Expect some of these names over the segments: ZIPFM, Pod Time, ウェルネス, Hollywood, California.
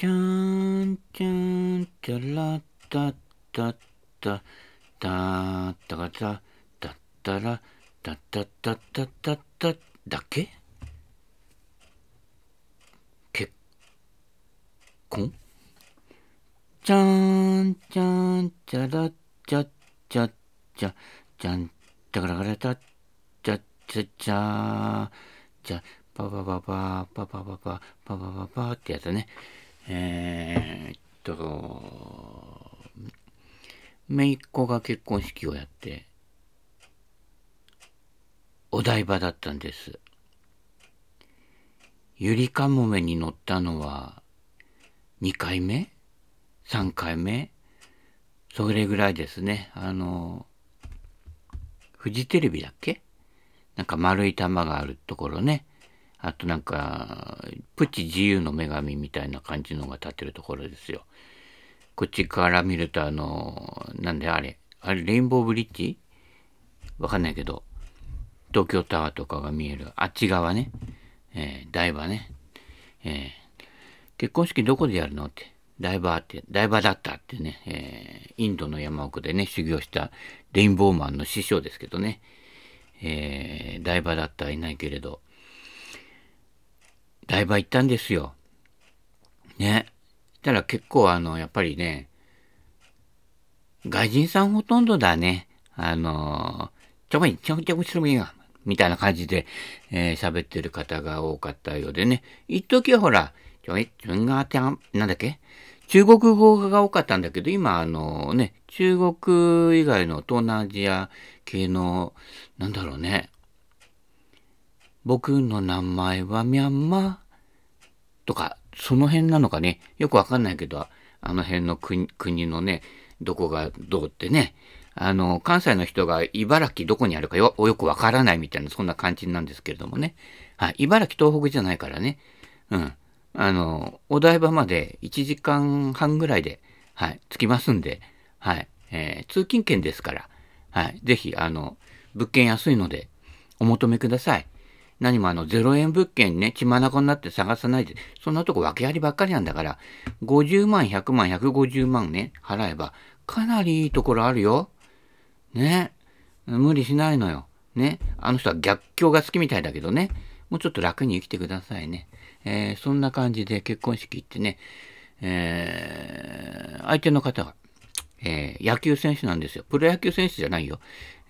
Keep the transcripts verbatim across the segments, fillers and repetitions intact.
チャンチャンチャラタタタタタガタタタラタタタタタタだけ？結婚？チャンチャンチャラチャチャチャチャンタガラガラタチャチャチャチャパパパパパパパパパパパってやつね。えーっと姪っ子が結婚式をやってお台場だったんです。ゆりかもめに乗ったのはにかいめさんかいめそれぐらいですね。あのフジテレビだっけ、なんか丸い玉があるところね。あとなんか、プチ自由の女神みたいな感じのが立ってるところですよ。こっちから見るとあの、なんであれ、あれレインボーブリッジ？わかんないけど、東京タワーとかが見える、あっち側ね、えー、台場ね、えー、結婚式どこでやるのって、台場って、台場だったってね、えー、インドの山奥でね、修行したレインボーマンの師匠ですけどね、えー、台場だったはいないけれど、台場行ったんですよ。ね。たら結構あの、やっぱりね、外人さんほとんどだね。あの、ちょこいちょこちょこしろみが、みたいな感じで、えー、喋ってる方が多かったようでね。一時はほら、ちょいちょんがてあん、なんだっけ？中国語が多かったんだけど、今あのね、中国以外の東南アジア系の、なんだろうね。僕の名前はミャンマーとか、その辺なのかね。よくわかんないけど、あの辺の 国, 国のね、どこがどうってね。あの、関西の人が茨城どこにあるか よ, よくわからないみたいな、そんな感じなんですけれどもね。はい。茨城東北じゃないからね。うん。あの、お台場までいちじかんはんぐらいで、はい、着きますんで、はい。えー、通勤圏ですから、はい。ぜひ、あの、物件安いので、お求めください。何もあのゼロえん物件ね、血眼になって探さないで、そんなとこ訳ありばっかりなんだから、ごじゅうまん、ひゃくまん、ひゃくごじゅうまんね、払えば、かなりいいところあるよ。ね。無理しないのよ。ね。あの人は逆境が好きみたいだけどね、もうちょっと楽に生きてくださいね。えー、そんな感じで結婚式ってね、えー、相手の方が、えー、野球選手なんですよ。プロ野球選手じゃないよ。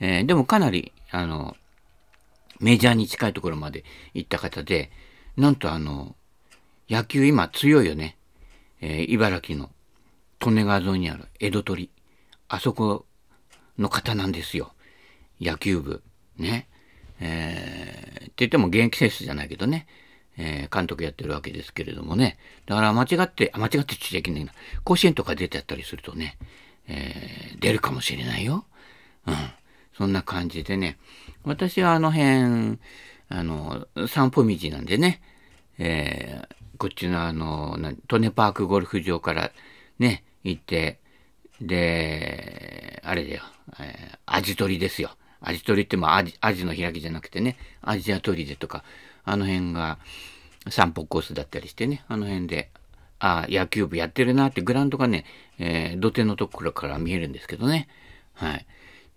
えー、でもかなり、あの、メジャーに近いところまで行った方で、なんとあの、野球今強いよね。えー、茨城の利根川沿いにある江戸鳥。あそこの方なんですよ。野球部。ね。えー、って言っても現役選手じゃないけどね。えー、監督やってるわけですけれどもね。だから間違って、あ、間違ってちっちゃいけないな。甲子園とか出てやったりするとね、えー、出るかもしれないよ。うん。そんな感じでね。私はあの辺、あの、散歩道なんでね、えー、こっちのあの、利根パークゴルフ場からね、行って、で、あれだよ、えー、アジ取りですよ。アジ取りってまあアジ、アジの開きじゃなくてね、アジア取りでとか、あの辺が散歩コースだったりしてね、あの辺で、あ、野球部やってるなってグラウンドがね、えー、土手のところから見えるんですけどね。はい。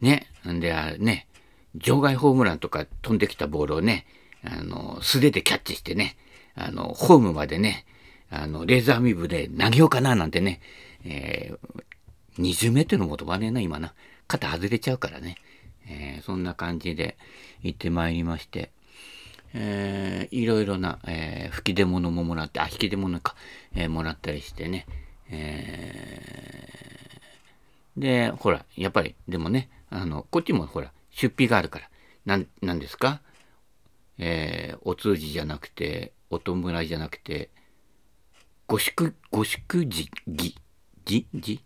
ね、んで、あね、場外ホームランとか飛んできたボールをね、あの、素手でキャッチしてね、あの、ホームまでね、あの、レーザーミーブで投げようかななんてね、えー、にじゅうメートルも飛ばねえな、今な。肩外れちゃうからね。えー、そんな感じで行ってまいりまして、えー、いろいろな、えー、吹き出物ももらって、あ、引き出物か、えー、もらったりしてね、えー、で、ほら、やっぱり、でもね、あの、こっちもほら、出費があるから。なん、なんですか？えー、お通じじゃなくて、お弔いじゃなくて、ご祝、ご祝儀、儀、儀、儀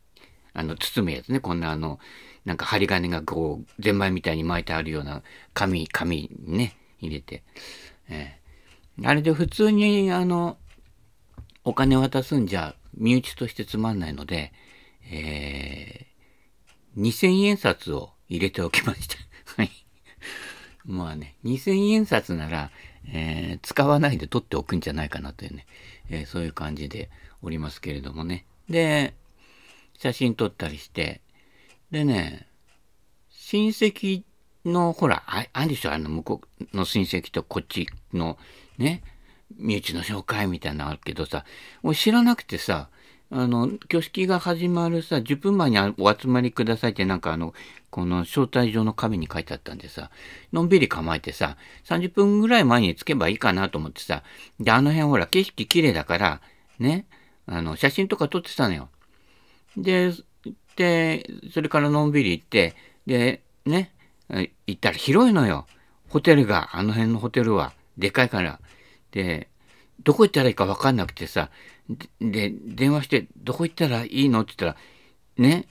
あの、包むやつね。こんなあの、なんか針金がこう、ゼンマイみたいに巻いてあるような紙、紙にね、入れて。えー、あれで普通に、あの、お金渡すんじゃ、身内としてつまんないので、えー、にせんえんさつを入れておきました。はい。まあね、にせんえんさつなら、えー、使わないで取っておくんじゃないかなというね、えー、そういう感じでおりますけれどもね。で、写真撮ったりして、でね、親戚の、ほら、あ、あるでしょ、あの、向こうの親戚とこっちのね、身内の紹介みたいなのあるけどさ、俺知らなくてさ、あの、挙式が始まるさ、じゅっぷんまえにお集まりくださいって、なんかあの、この招待状の紙に書いてあったんでさ、のんびり構えてさ、さんじゅっぷんぐらい前に着けばいいかなと思ってさ、で、あの辺ほら、景色綺麗だから、ね、あの、写真とか撮ってたのよ。で、で、それからのんびり行って、で、ね、行ったら広いのよ。ホテルが、あの辺のホテルは、でかいから。で、どこ行ったらいいか分かんなくてさ、で、電話して、どこ行ったらいいのって言ったら、ね、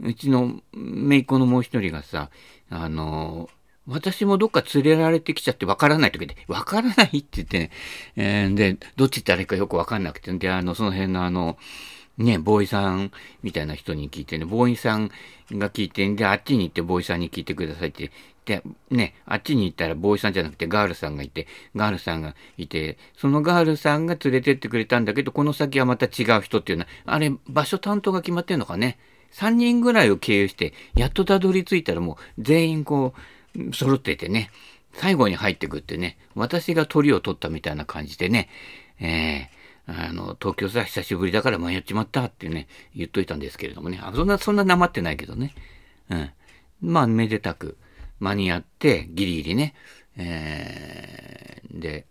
うちの姪っ子のもう一人がさ、あのー、私もどっか連れられてきちゃって分からないときで、分からないって言ってね、えー、で、どっち行ったらいいかよく分かんなくて、で、あの、その辺のあの、ね、ボーイさんみたいな人に聞いてね、ボーイさんが聞いて、で、あっちに行ってボーイさんに聞いてくださいって、で、ね、あっちに行ったらボーイさんじゃなくてガールさんがいて、ガールさんがいて、そのガールさんが連れてってくれたんだけど、この先はまた違う人っていうのは、あれ、場所担当が決まってんのかね。さんにんぐらいを経由して、やっとたどり着いたらもう全員こう、揃っててね、最後に入ってくってね、私が鳥を取ったみたいな感じでね、えー、あの、東京さ、久しぶりだから迷っちまったってね、言っといたんですけれどもね。あ、そんな、そんななまってないけどね。うん。まあ、めでたく間に合って、ギリギリね。えー、で、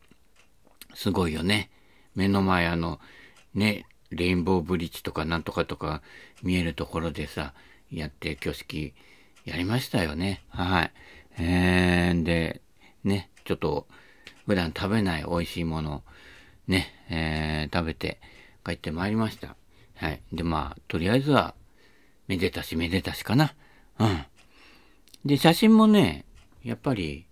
すごいよね。目の前、あの、ね、レインボーブリッジとかなんとかとか見えるところでさ、やって挙式やりましたよね。はい。えー、で、ね、ちょっと、普段食べない美味しいもの、ね、えー、食べて帰ってまいりました。はい。で、まあ、とりあえずは、めでたしめでたしかな。うん。で、写真もね、やっぱり、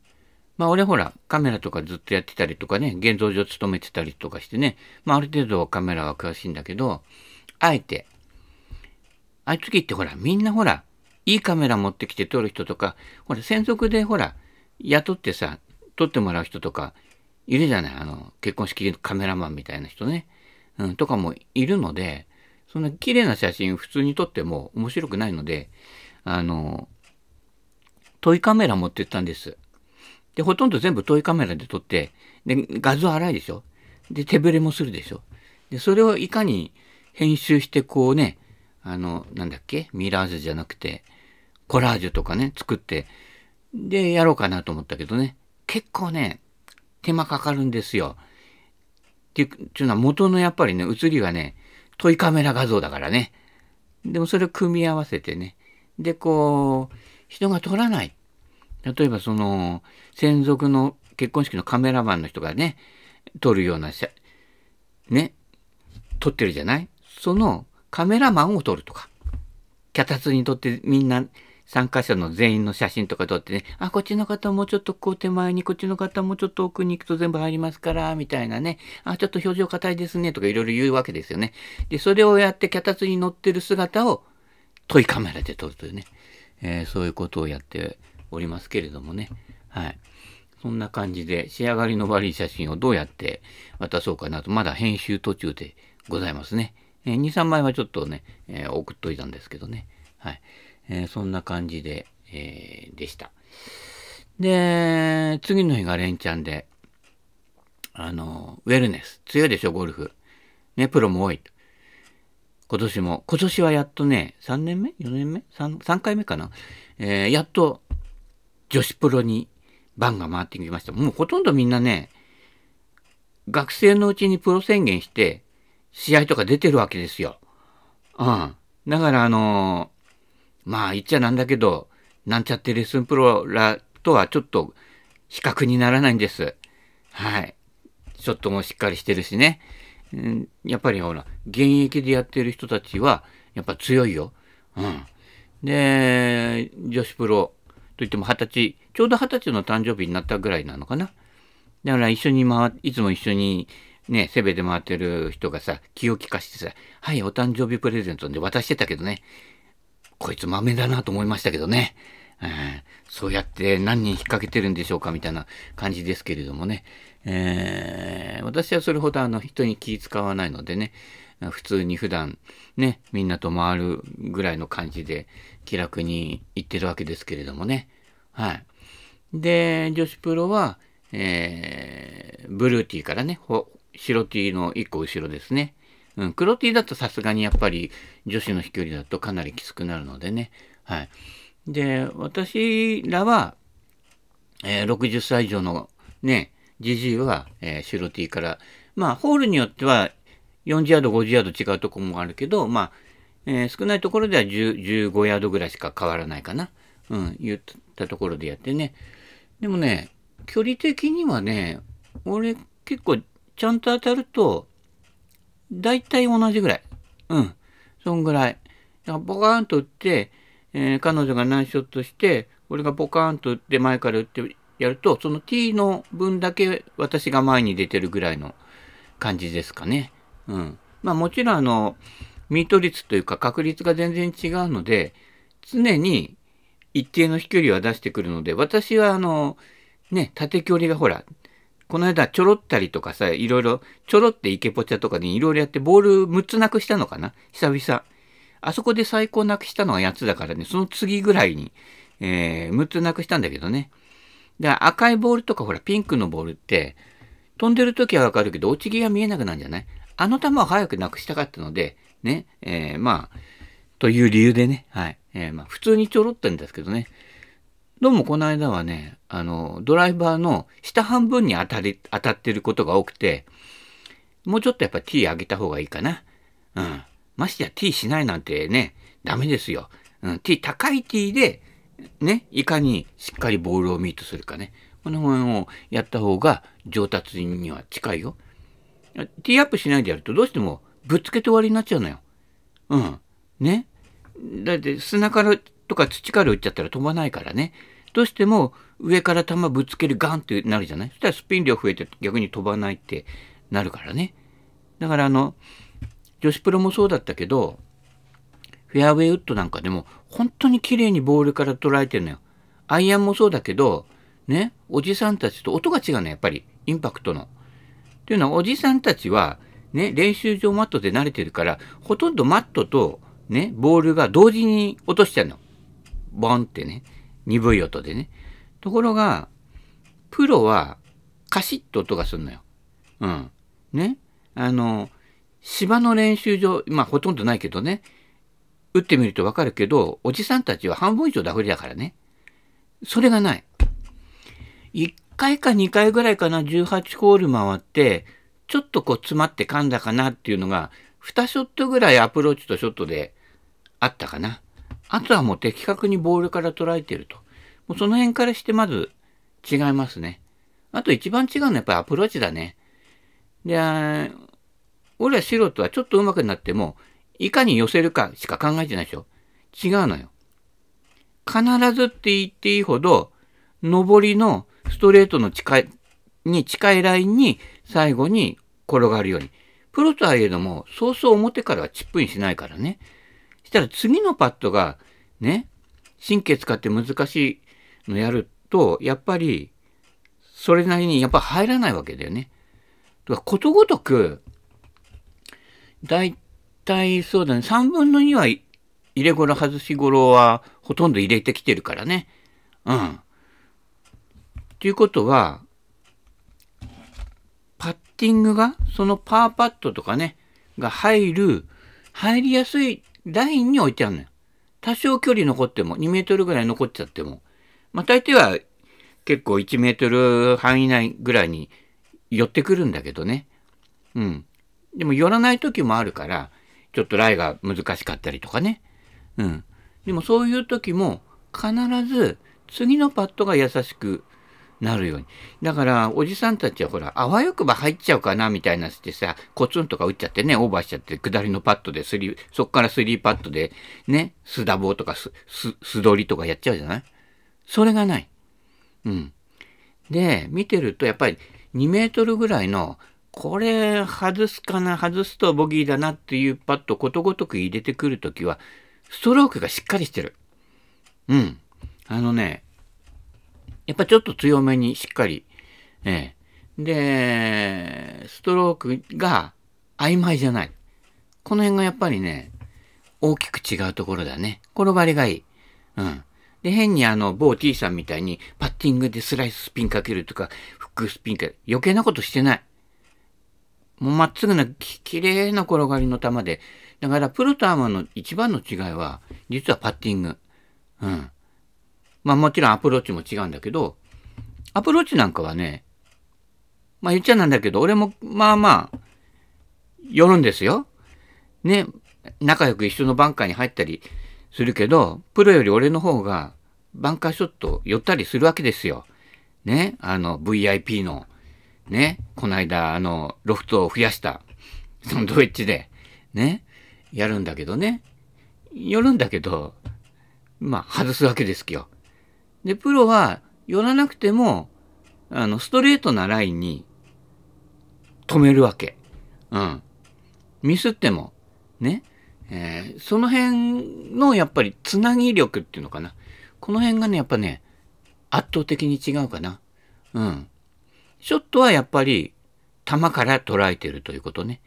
まあ、俺ほら、カメラとかずっとやってたりとかね、現像所勤めてたりとかしてね、まあ、ある程度カメラは詳しいんだけど、あえて、ああいう時ってほら、みんなほら、いいカメラ持ってきて撮る人とか、ほら、専属でほら、雇ってさ、撮ってもらう人とか、いるじゃない、あの、結婚式のカメラマンみたいな人ね。うん、とかもいるので、そんな綺麗な写真普通に撮っても面白くないので、あの、トイカメラ持ってったんです。で、ほとんど全部トイカメラで撮って、で、画像荒いでしょ。で、手ぶれもするでしょ。で、それをいかに編集してこうね、あの、なんだっけ、ミラージュじゃなくて、コラージュとかね、作って、で、やろうかなと思ったけどね、結構ね、手間かかるんですよ。っていうのは元のやっぱりね、写りがね、トイカメラ画像だからね。でもそれを組み合わせてね。で、こう、人が撮らない。例えばその、専属の結婚式のカメラマンの人がね、撮るような写、ね、撮ってるじゃない？そのカメラマンを撮るとか。脚立に撮ってみんな、参加者の全員の写真とか撮ってね、あ、こっちの方もうちょっとこう手前に、こっちの方もうちょっと奥に行くと全部入りますから、みたいなね、あ、ちょっと表情硬いですね、とかいろいろ言うわけですよね。で、それをやって脚立に乗ってる姿をトイカメラで撮るというね、えー、そういうことをやっておりますけれどもね。はい。そんな感じで仕上がりの悪い写真をどうやって渡そうかなと、まだ編集途中でございますね。えー、に、さんまいはちょっとね、えー、送っといたんですけどね。はい。えー、そんな感じで、えー、でした。で、次の日が連チャンで、あの、ウェルネス。強いでしょ、ゴルフ。ね、プロも多い。今年も。今年はやっとね、さんねんめ ?よ 年目 3, ?さん 回目かな、えー、やっと、女子プロに番が回ってきました。もうほとんどみんなね、学生のうちにプロ宣言して、試合とか出てるわけですよ。うん。だから、あのー、まあ言っちゃなんだけど、なんちゃってレッスンプロらとはちょっと比較にならないんです。はい。ちょっともうしっかりしてるしね。うん、やっぱりほら、現役でやってる人たちは、やっぱ強いよ。うん。で、女子プロといっても二十歳、ちょうど二十歳の誕生日になったぐらいなのかな。だから一緒に回、いつも一緒にね、攻めて回ってる人がさ、気を利かしてさ、はい、お誕生日プレゼントで渡してたけどね。こいつマメだなと思いましたけどね、うん。そうやって何人引っ掛けてるんでしょうかみたいな感じですけれどもね。えー、私はそれほどあの人に気使わないのでね、普通に普段ね、みんなと回るぐらいの感じで気楽に行ってるわけですけれどもね。はい。で、女子プロは、えー、ブルーティーからね、白ティーの一個後ろですね。うん、黒ティーだとさすがにやっぱり女子の飛距離だとかなりきつくなるのでね。はい。で、私らは、えー、ろくじゅっさい以上のね、ジジイは、えー、白ティーから、まあ、ホールによっては、よんじゅうヤード、ごじゅうヤード違うとこもあるけど、まあ、えー、少ないところではじゅう、じゅうごヤードぐらいしか変わらないかな。うん、言ったところでやってね。でもね、距離的にはね、俺結構ちゃんと当たると、だいたい同じぐらい。うん、そんぐらい。だからボカーンと打って、えー、彼女がナイスショットして、俺がボカーンと打って前から打ってやると、その T の分だけ私が前に出てるぐらいの感じですかね。うん、まあもちろんあのミート率というか確率が全然違うので常に一定の飛距離は出してくるので、私はあのね縦距離がほらこの間ちょろったりとかさ、いろいろちょろってイケポチャとかでいろいろやってボールむっつなくしたのかな、久々あそこで最高なくしたのはやっつだからね、その次ぐらいに、えー、むっつなくしたんだけどね。で赤いボールとかほらピンクのボールって飛んでる時はわかるけど落ち際見えなくなるんじゃない？あの球を早くなくしたかったので、ね、えー、まあ、という理由でね、はい、えー、まあ、普通にちょろったんですけどね、どうもこの間はね、あの、ドライバーの下半分に当たり、当たってることが多くて、もうちょっとやっぱ T 上げた方がいいかな。うん。ましてや T しないなんてね、ダメですよ。うん、T、高い T で、ね、いかにしっかりボールをミートするかね。この辺をやった方が上達には近いよ。ティーアップしないでやるとどうしてもぶっつけて終わりになっちゃうのよ。うん。ね。だって砂からとか土から打っちゃったら飛ばないからね。どうしても上から球ぶつけるガンってなるじゃない？そしたらスピン量増えて逆に飛ばないってなるからね。だからあの、女子プロもそうだったけど、フェアウェイウッドなんかでも本当に綺麗にボールから捉えてるのよ。アイアンもそうだけど、ね、おじさんたちと音が違うのやっぱり、インパクトの。っていうのはおじさんたちは、ね、練習場マットで慣れてるからほとんどマットと、ね、ボールが同時に落としちゃうの。ボンってね、鈍い音でね。ところがプロはカシッと音がするのよ。うん。ね。あの芝の練習場、まあほとんどないけどね、打ってみるとわかるけどおじさんたちは半分以上ダフりだからね。それがない。いっかいかにかいぐらいかな、じゅうはちホール回ってちょっとこう詰まって噛んだかなっていうのがにショットぐらいアプローチとショットであったかな。あとはもう的確にボールから捉えてると、もうその辺からしてまず違いますね。あと一番違うのはやっぱりアプローチだね。で、俺ら素人はちょっと上手くなってもいかに寄せるかしか考えてないでしょ。違うのよ。必ずって言っていいほど上りのストレートの近い、に近いラインに最後に転がるように。プロとはいえども、そうそう表からはチップインしないからね。したら次のパットが、ね、神経使って難しいのやると、やっぱり、それなりにやっぱ入らないわけだよね。だからことごとく、だいたいそうだね、さんぶんのには入れ頃外し頃はほとんど入れてきてるからね。うん。ということはパッティングがそのパーパットとかねが入る入りやすいラインに置いてあるのよ。多少距離残ってもにメートルぐらい残っちゃっても、まあ、大抵は結構いちメートルはん以内ぐらいに寄ってくるんだけどね。うん。でも寄らない時もあるからちょっとライが難しかったりとかね。うん。でもそういう時も必ず次のパットが優しくなるように。だからおじさんたちはほらあわよくば入っちゃうかなみたいなしてさ、コツンとか打っちゃってね、オーバーしちゃって下りのパットでスリー、そっからスリーパットでね、スダボーとか ス, ス, スドリとかやっちゃうじゃない。それがない。うん。で見てるとやっぱりにメートルぐらいのこれ外すかな、外すとボギーだなっていうパットことごとく入れてくるときはストロークがしっかりしてる。うん。あのねやっぱちょっと強めにしっかり、ええ、で、ストロークが曖昧じゃない。この辺がやっぱりね、大きく違うところだね。転がりがいい。うん。で、変にあの、某 T さんみたいに、パッティングでスライススピンかけるとか、フックスピンかける。余計なことしてない。もうまっすぐな、きれいな転がりの球で。だから、プロとアマの一番の違いは、実はパッティング。うん。まあもちろんアプローチも違うんだけど、アプローチなんかはね、まあ言っちゃなんだけど、俺もまあまあ、寄るんですよ。ね、仲良く一緒のバンカーに入ったりするけど、プロより俺の方がバンカーショット寄ったりするわけですよ。ね、あの ブイアイピー の、ね、この間あのロフトを増やした、そのドエッジで、ね、やるんだけどね、寄るんだけど、まあ外すわけですよ。で、プロは寄らなくても、あの、ストレートなラインに止めるわけ。うん。ミスっても、ね。えー、その辺の、やっぱり、つなぎ力っていうのかな。この辺がね、やっぱね、圧倒的に違うかな。うん。ショットはやっぱり、球から捉えてるということね。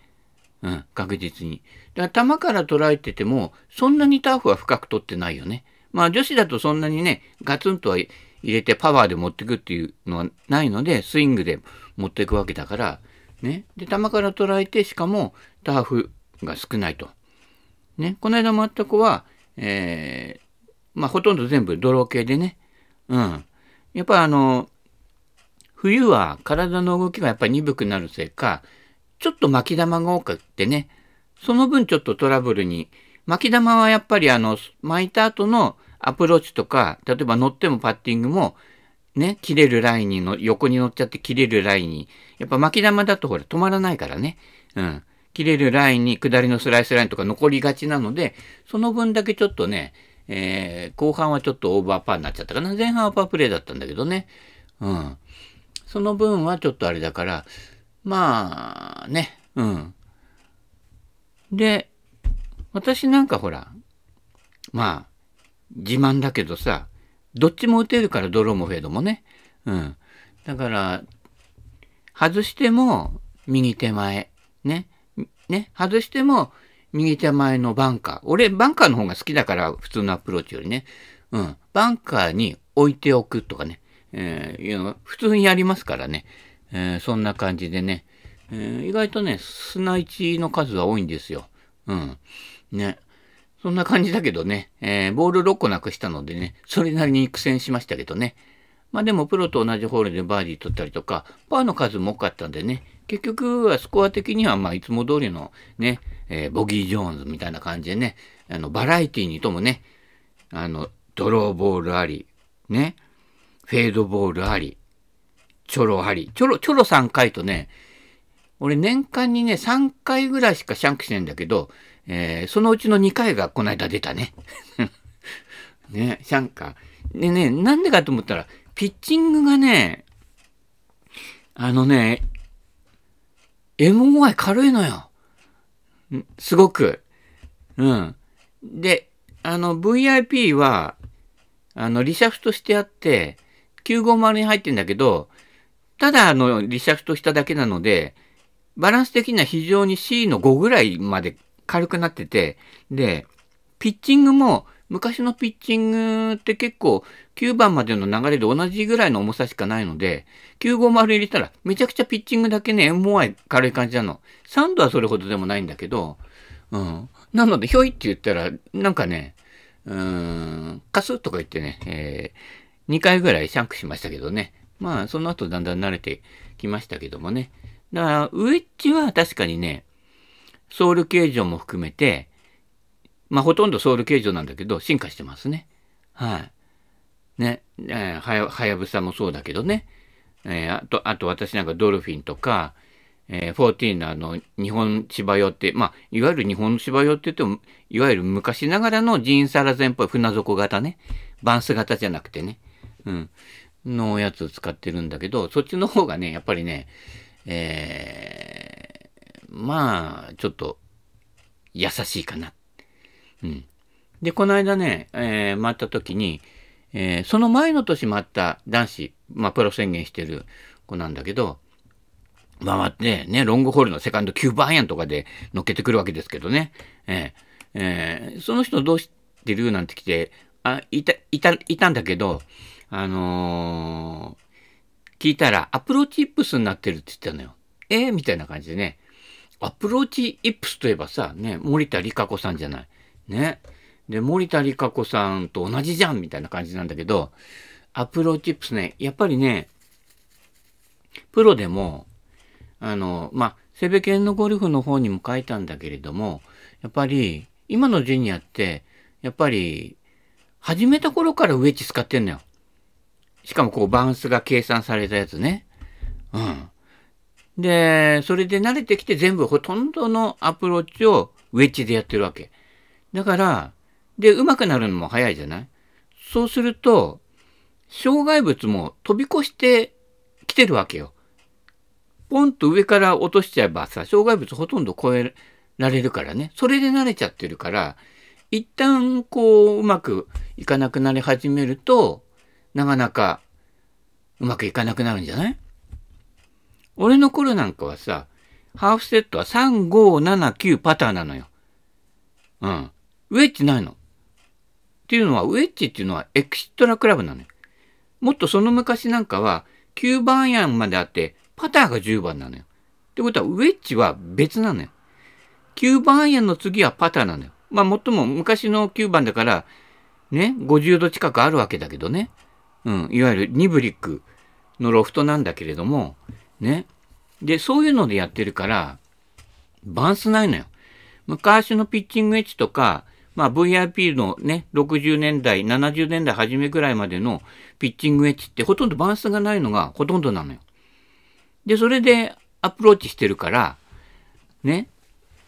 うん、確実に。だから球から捉えてても、そんなにターフは深く取ってないよね。まあ女子だとそんなにね、ガツンとは入れてパワーで持ってくっていうのはないので、スイングで持っていくわけだから、ね。で、球から捉えて、しかもターフが少ないと。ね。この間もあった子は、えー、まあほとんど全部ドロー系でね。うん。やっぱあの、冬は体の動きがやっぱり鈍くなるせいか、ちょっと巻き玉が多くってね、その分ちょっとトラブルに、巻き玉はやっぱりあの、巻いた後の、アプローチとか、例えば乗ってもパッティングも、ね、切れるラインにの、横に乗っちゃって切れるラインに、やっぱ巻き玉だとほら止まらないからね。うん。切れるラインに、下りのスライスラインとか残りがちなので、その分だけちょっとね、えー、後半はちょっとオーバーパーになっちゃったかな。前半はパープレイだったんだけどね。うん。その分はちょっとあれだから、まあ、ね、うん。で、私なんかほら、まあ、自慢だけどさ、どっちも打てるから、ドローもフェードもね。うん。だから、外しても右手前。ね。ね。外しても右手前のバンカー。俺、バンカーの方が好きだから、普通のアプローチよりね。うん。バンカーに置いておくとかね。えー、いうの普通にやりますからね。えー、そんな感じでね。えー、意外とね、砂一の数は多いんですよ。うん。ね。そんな感じだけどね、えー、ボールろっこなくしたのでね、それなりに苦戦しましたけどね。まあでもプロと同じホールでバーディー取ったりとか、パーの数も多かったんでね、結局はスコア的にはまあいつも通りのね、えー、ボギー・ジョーンズみたいな感じでね、あのバラエティーにともね、あの、ドローボールあり、ね、フェードボールあり、チョロあり、チョロ、チョロさんかいとね、俺年間にね、さんかいぐらいしかシャンクしないんだけど、えー、そのうちのにかいがこの間出たね。ね、シャンカー。でね、なんでかと思ったら、ピッチングがね、あのね、エムオーアイ 軽いのよ。すごく。うん。で、あの ブイアイピー は、あの、リシャフトしてあって、きゅうごまるに入ってんだけど、ただあの、リシャフトしただけなので、バランス的には非常に C のごぐらいまで軽くなってて、で、ピッチングも、昔のピッチングって結構きゅうばんまでの流れで同じぐらいの重さしかないので、きゅうごまる入れたらめちゃくちゃピッチングだけね、エムオーアイ 軽い感じなの。サンドはそれほどでもないんだけど、うん。なので、ひょいって言ったら、なんかね、うーん、カスッとか言ってね、えー、にかいぐらいシャンクしましたけどね。まあ、その後だんだん慣れてきましたけどもね。だから、ウェッジは確かにね、ソウル形状も含めて、まあ、ほとんどソウル形状なんだけど、進化してますね。はい。ね、えー、はやぶさもそうだけどね。えー、あと、あと私なんかドルフィンとか、えー、じゅうよんのあの、日本芝用って、まあ、いわゆる日本芝用って言っても、いわゆる昔ながらのジーンサラゼンっぽい船底型ね。バンス型じゃなくてね。うん。のやつを使ってるんだけど、そっちの方がね、やっぱりね、えー、まあ、ちょっと、優しいかな。うん。で、この間ね、えー、回った時に、えー、その前の年回った男子、まあ、プロ宣言してる子なんだけど、回ってね、ロングホールのセカンドきゅうばんアイアンとかで乗っけてくるわけですけどね。えーえー、その人どうしてるなんて来て、あ、いた、いた、いたんだけど、あのー、聞いたらアプローチイップスになってるって言ってたのよ。えー、みたいな感じでね。アプローチイップスといえばさ、ね、森田理香子さんじゃない。ね。で、森田理香子さんと同じじゃんみたいな感じなんだけど、アプローチイップスね、やっぱりね、プロでも、あの、まあ、セベケンのゴルフの方にも書いたんだけれども、やっぱり、今のジュニアって、やっぱり、始めた頃からウェッジ使ってんのよ。しかもこう、バウンスが計算されたやつね。うん。で、それで慣れてきて全部ほとんどのアプローチをウェッジでやってるわけ。だから、で、上手くなるのも早いじゃない？そうすると、障害物も飛び越してきてるわけよ。ポンと上から落としちゃえばさ、障害物ほとんど越えられるからね。それで慣れちゃってるから、一旦こう、うまくいかなくなり始めると、なかなかうまくいかなくなるんじゃない？俺の頃なんかはさ、ハーフセットはさん、ご、なな、きゅうパターなのよ。うん。ウェッジないの。っていうのは、ウェッジっていうのはエクストラクラブなのよ。もっとその昔なんかは、きゅうばんアイアンまであって、パターがじゅうばんなのよ。ってことは、ウェッジは別なのよ。きゅうばんアイアンの次はパターなのよ。まあ、もっとも昔のきゅうばんだから、ね、ごじゅうど近くあるわけだけどね。うん、いわゆるニブリックのロフトなんだけれども、ね。で、そういうのでやってるから、バンスないのよ。昔のピッチングエッジとか、まあ ブイアイピー のね、ろくじゅうねんだい、ななじゅうねんだい初めぐらいまでのピッチングエッジってほとんどバンスがないのがほとんどなのよ。で、それでアプローチしてるから、ね、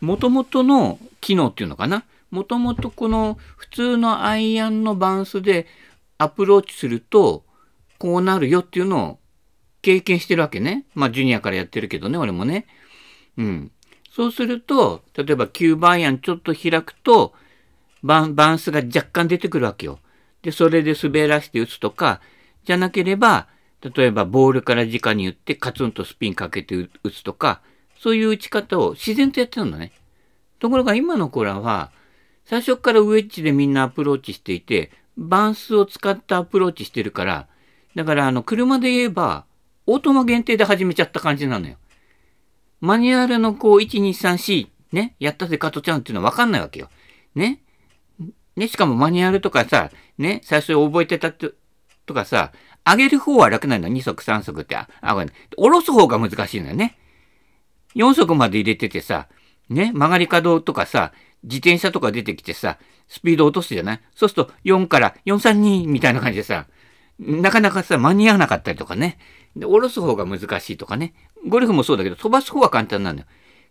元々の機能っていうのかな。元々この普通のアイアンのバンスでアプローチすると、こうなるよっていうのを経験してるわけね。まあジュニアからやってるけどね、俺もね。うん。そうすると、例えばきゅうばんアイアンちょっと開くと、バン、バンスが若干出てくるわけよ。で、それで滑らして打つとか、じゃなければ、例えばボールから直に打ってカツンとスピンかけて打つとか、そういう打ち方を自然とやってるのね。ところが今の子らは、最初からウェッジでみんなアプローチしていて、バンスを使ったアプローチしてるから、だからあの、車で言えば、オートマ限定で始めちゃった感じなのよ。マニュアルのこう、いち、に、さん、よん、ね、やったぜ加トちゃんっていうのは分かんないわけよ。ね。ね、しかもマニュアルとかさ、ね、最初覚えてたってとかさ、上げる方は楽なの。に足さん足って、あ、あ、ごめん。下ろす方が難しいのよね。よん足まで入れててさ、ね、曲がり角とかさ、自転車とか出てきてさ、スピード落とすじゃない？そうするとよんからよん、さん、にみたいな感じでさ、なかなかさ、間に合わなかったりとかね。で、下ろす方が難しいとかね。ゴルフもそうだけど、飛ばす方は簡単なのよ。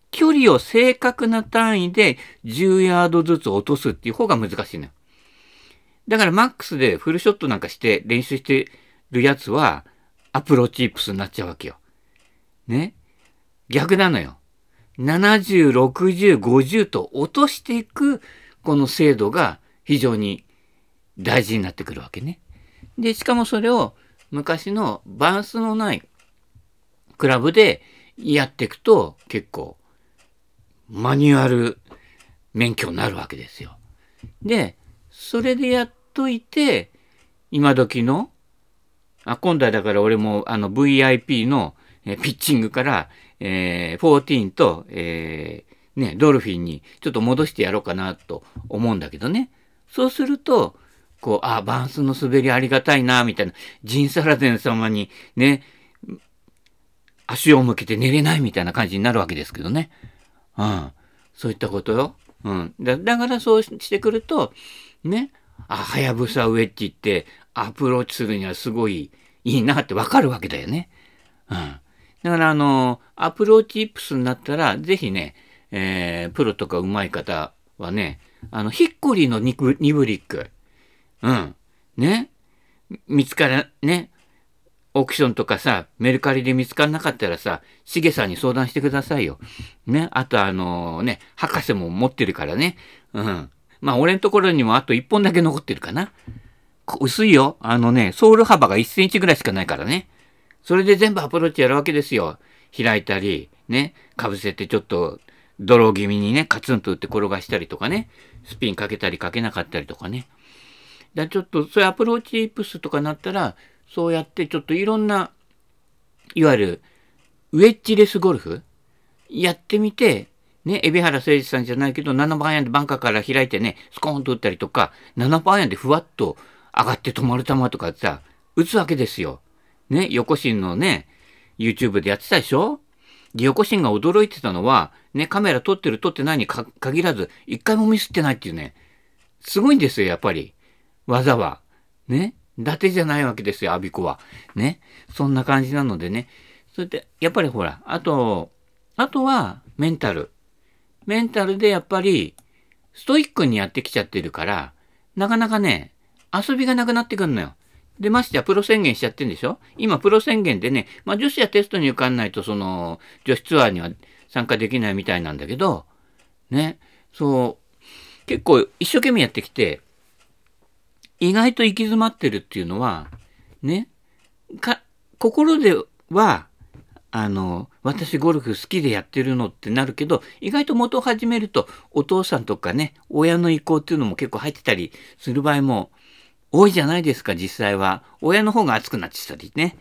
距離を正確な単位でじゅうヤードずつ落とすっていう方が難しいのよ。だからマックスでフルショットなんかして練習してるやつはアプローチイップスになっちゃうわけよ。ね。逆なのよ。ななじゅう、ろくじゅう、ごじゅうと落としていくこの精度が非常に大事になってくるわけね。で、しかもそれを昔のバンスのないクラブでやっていくと結構マニュアル免許になるわけですよ。で、それでやっといて、今時の、あ、今度はだから俺もあの ブイアイピー のピッチングから、えー、じゅうよんと、えー、ね、ドルフィンにちょっと戻してやろうかなと思うんだけどね。そうすると、こう、あ、バンスの滑りありがたいな、みたいな、ジンサラゼン様にね、足を向けて寝れないみたいな感じになるわけですけどね。うん。そういったことよ。うん。だ、だからそうしてくると、ね、あ、はやぶさウェッジってアプローチするにはすごいいいなってわかるわけだよね。うん。だからあの、アプローチイップスになったら、ぜひね、えー、プロとか上手い方はね、あの、ヒッコリーのニブリック。うん。ね。見つから、ね。オークションとかさ、メルカリで見つからなかったらさ、しげさんに相談してくださいよ。ね。あとあのね、博士も持ってるからね。うん。まあ俺のところにもあといっぽんだけ残ってるかな。薄いよ。あのね、ソール幅がいっセンチぐらいしかないからね。それで全部アプローチやるわけですよ。開いたり、ね、かぶせてちょっとドロー気味にね、カツンと打って転がしたりとかね、スピンかけたりかけなかったりとかね。だちょっとそういうアプローチイップスとかなったら、そうやってちょっといろんな、いわゆるウェッジレスゴルフやってみて、ね、海老原誠二さんじゃないけど、ななばんアイアンでバンカーから開いてね、スコーンと打ったりとか、ななばんアイアンでふわっと上がって止まる球とかさ、打つわけですよ。ね、横新のね、YouTube でやってたでしょ？で、横新が驚いてたのは、ね、カメラ撮ってる撮ってないにか限らず、一回もミスってないっていうね、すごいんですよ、やっぱり。技は。ね。伊達じゃないわけですよ、アビコは。ね。そんな感じなのでね。それで、やっぱりほら、あと、あとはメンタル。メンタルでやっぱり、ストイックにやってきちゃってるから、なかなかね、遊びがなくなってくるのよ。で、ましてやプロ宣言しちゃってるんでしょ？今、プロ宣言でね、まあ女子やテストに受かんないと、その、女子ツアーには参加できないみたいなんだけど、ね。そう、結構一生懸命やってきて、意外と行き詰まってるっていうのは、ね、か、心では、あの、私ゴルフ好きでやってるのってなるけど、意外と元を始めると、お父さんとかね、親の意向っていうのも結構入ってたりする場合も多いじゃないですか、実際は。親の方が熱くなっちゃったりね。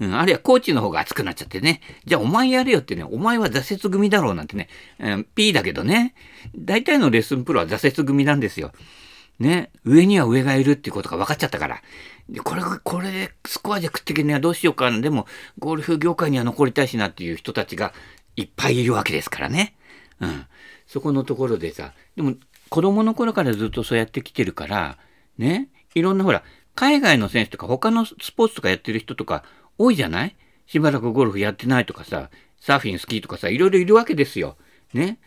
うん、あるいはコーチの方が熱くなっちゃってね。じゃあお前やれよってね、お前は挫折組だろうなんてね、うん、P だけどね。大体のレッスンプロは挫折組なんですよ。ね、上には上がいるっていうことが分かっちゃったから。で、これ、これでスコアで食っていけないどうしようか。でも、ゴルフ業界には残りたいしなっていう人たちがいっぱいいるわけですからね。うん。そこのところでさ、でも、子供の頃からずっとそうやってきてるから、ね、いろんなほら、海外の選手とか他のスポーツとかやってる人とか多いじゃない？しばらくゴルフやってないとかさ、サーフィン、スキーとかさ、いろいろいるわけですよ。ね。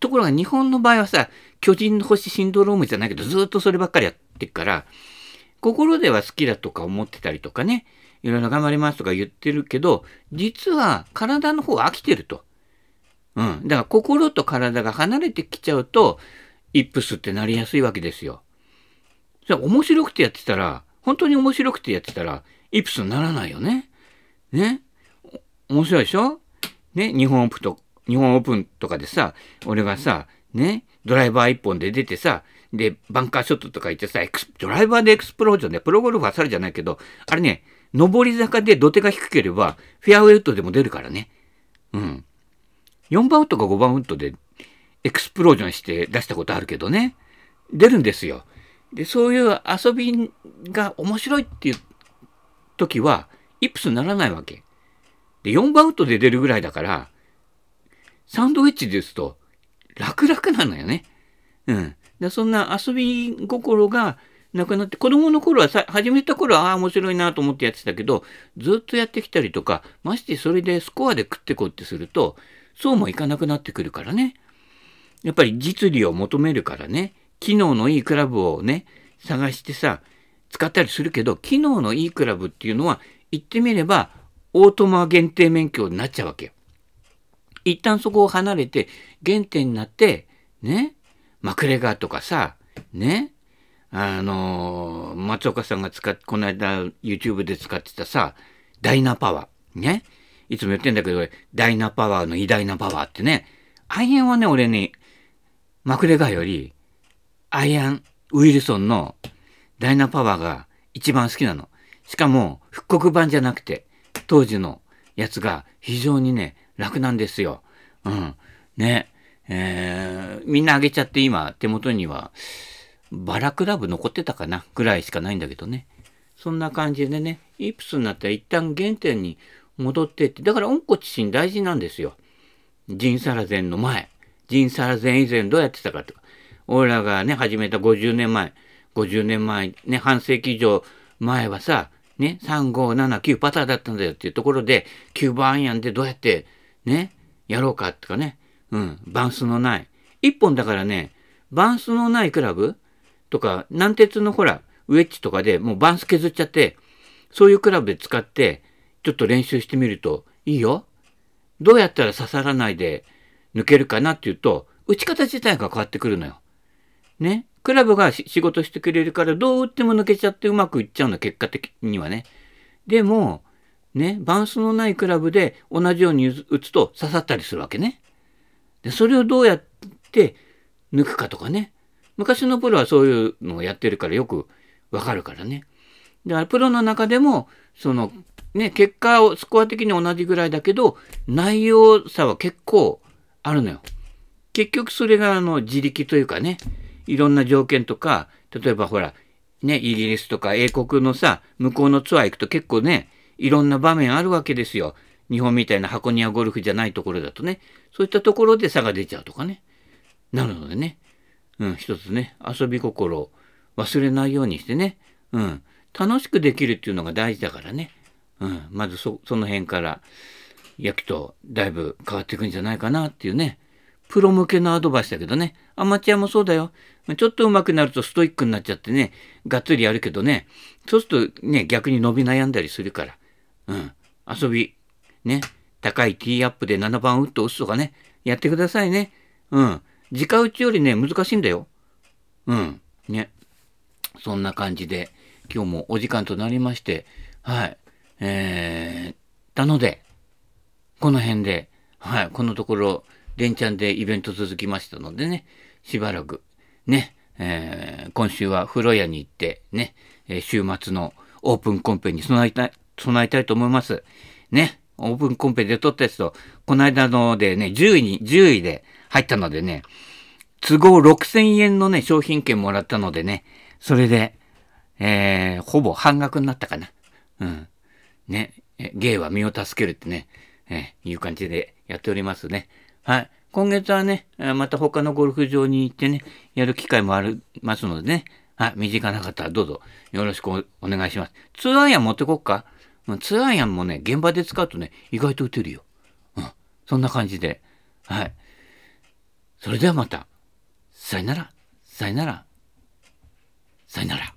ところが日本の場合はさ、巨人の星シンドロームじゃないけど、ずっとそればっかりやってるから、心では好きだとか思ってたりとかね、いろいろ頑張りますとか言ってるけど、実は体の方が飽きてると。うん。だから心と体が離れてきちゃうと、イップスってなりやすいわけですよ。それ面白くてやってたら、本当に面白くてやってたら、イップスにならないよね。ね。面白いでしょ？ね。日本オープンと日本オープンとかでさ、俺がさ、ね、ドライバー一本で出てさ、で、バンカーショットとか言ってさ、エクスドライバーでエクスプロージョンで、プロゴルフは猿じゃないけど、あれね、上り坂で土手が低ければ、フェアウェイウッドでも出るからね。うん。よんばんウッドかごばんウッドでエクスプロージョンして出したことあるけどね。出るんですよ。で、そういう遊びが面白いっていう時は、イップスにならないわけ。で、よんばんウッドで出るぐらいだから、サンドウェッジで打つと楽々なのよね。うん。だそんな遊び心がなくなって、子供の頃はさ、始めた頃は、ああ、面白いなと思ってやってたけど、ずっとやってきたりとか、ましてそれでスコアで食ってこうってすると、そうもいかなくなってくるからね。やっぱり実利を求めるからね、機能のいいクラブをね、探してさ、使ったりするけど、機能のいいクラブっていうのは、言ってみれば、オートマ限定免許になっちゃうわけよ。一旦そこを離れて、原点になって、ね、マクレガーとかさ、ね、あのー、松岡さんが使って、この間 YouTube で使ってたさ、ダイナパワー、ね、いつも言ってんだけど、ダイナパワーの偉大なパワーってね、アイアンはね、俺ね、マクレガーより、アイアン、ウィルソンのダイナパワーが一番好きなの。しかも、復刻版じゃなくて、当時のやつが非常にね、楽なんですよ。うん。ね。えー、みんなあげちゃって今手元にはバラクラブ残ってたかなぐらいしかないんだけどね。そんな感じでね、イップスになったら一旦原点に戻ってって、だから温故知新大事なんですよ。ジンサラゼンの前、ジンサラゼン以前どうやってたかとか。俺らがね、始めたごじゅうねんまえ、ごじゅうねんまえ、ね、半世紀以上前はさ、ね、さんごななきゅうパターだったんだよっていうところで、きゅうばんアイアンでどうやってね、やろうかとかね、うん、バンスのない。一本だからね、バンスのないクラブとか、軟鉄のほら、ウェッジとかでもうバンス削っちゃって、そういうクラブで使って、ちょっと練習してみるといいよ。どうやったら刺さらないで抜けるかなっていうと、打ち方自体が変わってくるのよ。ね、クラブが仕事してくれるから、どう打っても抜けちゃってうまくいっちゃうの、結果的にはね。でも、ね、バウンスのないクラブで同じように打つと刺さったりするわけね。でそれをどうやって抜くかとかね、昔のプロはそういうのをやってるからよくわかるからね。だからプロの中でもその、ね、結果をスコア的に同じぐらいだけど内容差は結構あるのよ。結局それがあの自力というかね、いろんな条件とか、例えばほらね、イギリスとか英国のさ、向こうのツアー行くと結構ね、いろんな場面あるわけですよ。日本みたいな箱庭ゴルフじゃないところだとね、そういったところで差が出ちゃうとかね、なるのでね、うん、一つね、遊び心を忘れないようにしてね、うん、楽しくできるっていうのが大事だからね、うん、まず そ, その辺から野球とだいぶ変わっていくんじゃないかなっていうね、プロ向けのアドバイスだけどね、アマチュアもそうだよ。ちょっと上手くなるとストイックになっちゃってね、がっつりやるけどね、そうするとね、逆に伸び悩んだりするから、うん、遊び、ね、高いティーアップでななばんウッドを打つとかね、やってくださいね。うん、直打ちよりね、難しいんだよ。うん、ね。そんな感じで、今日もお時間となりまして、はい、えー、なので、この辺で、はい、このところ、連チャンでイベント続きましたのでね、しばらくね、えー、今週は風呂屋に行ってね、えー、週末のオープンコンペに備えたい、備えたいと思います。ね、オープンコンペで取ったやつと、この間のでね、じゅういに、じゅういで入ったのでね、都合ろくせんえんのね、商品券もらったのでね、それで、えー、ほぼ半額になったかな。うん。ね、芸は身を助けるってね、えー、いう感じでやっておりますね。はい。今月はね、また他のゴルフ場に行ってね、やる機会もありますのでね、はい。身近な方はどうぞよろしく お, お願いします。ツーアイアン持ってこっか。ツーアイアンもね、現場で使うとね、意外と打てるよ。うん。そんな感じで。はい。それではまた。さよなら。さよなら。さよなら。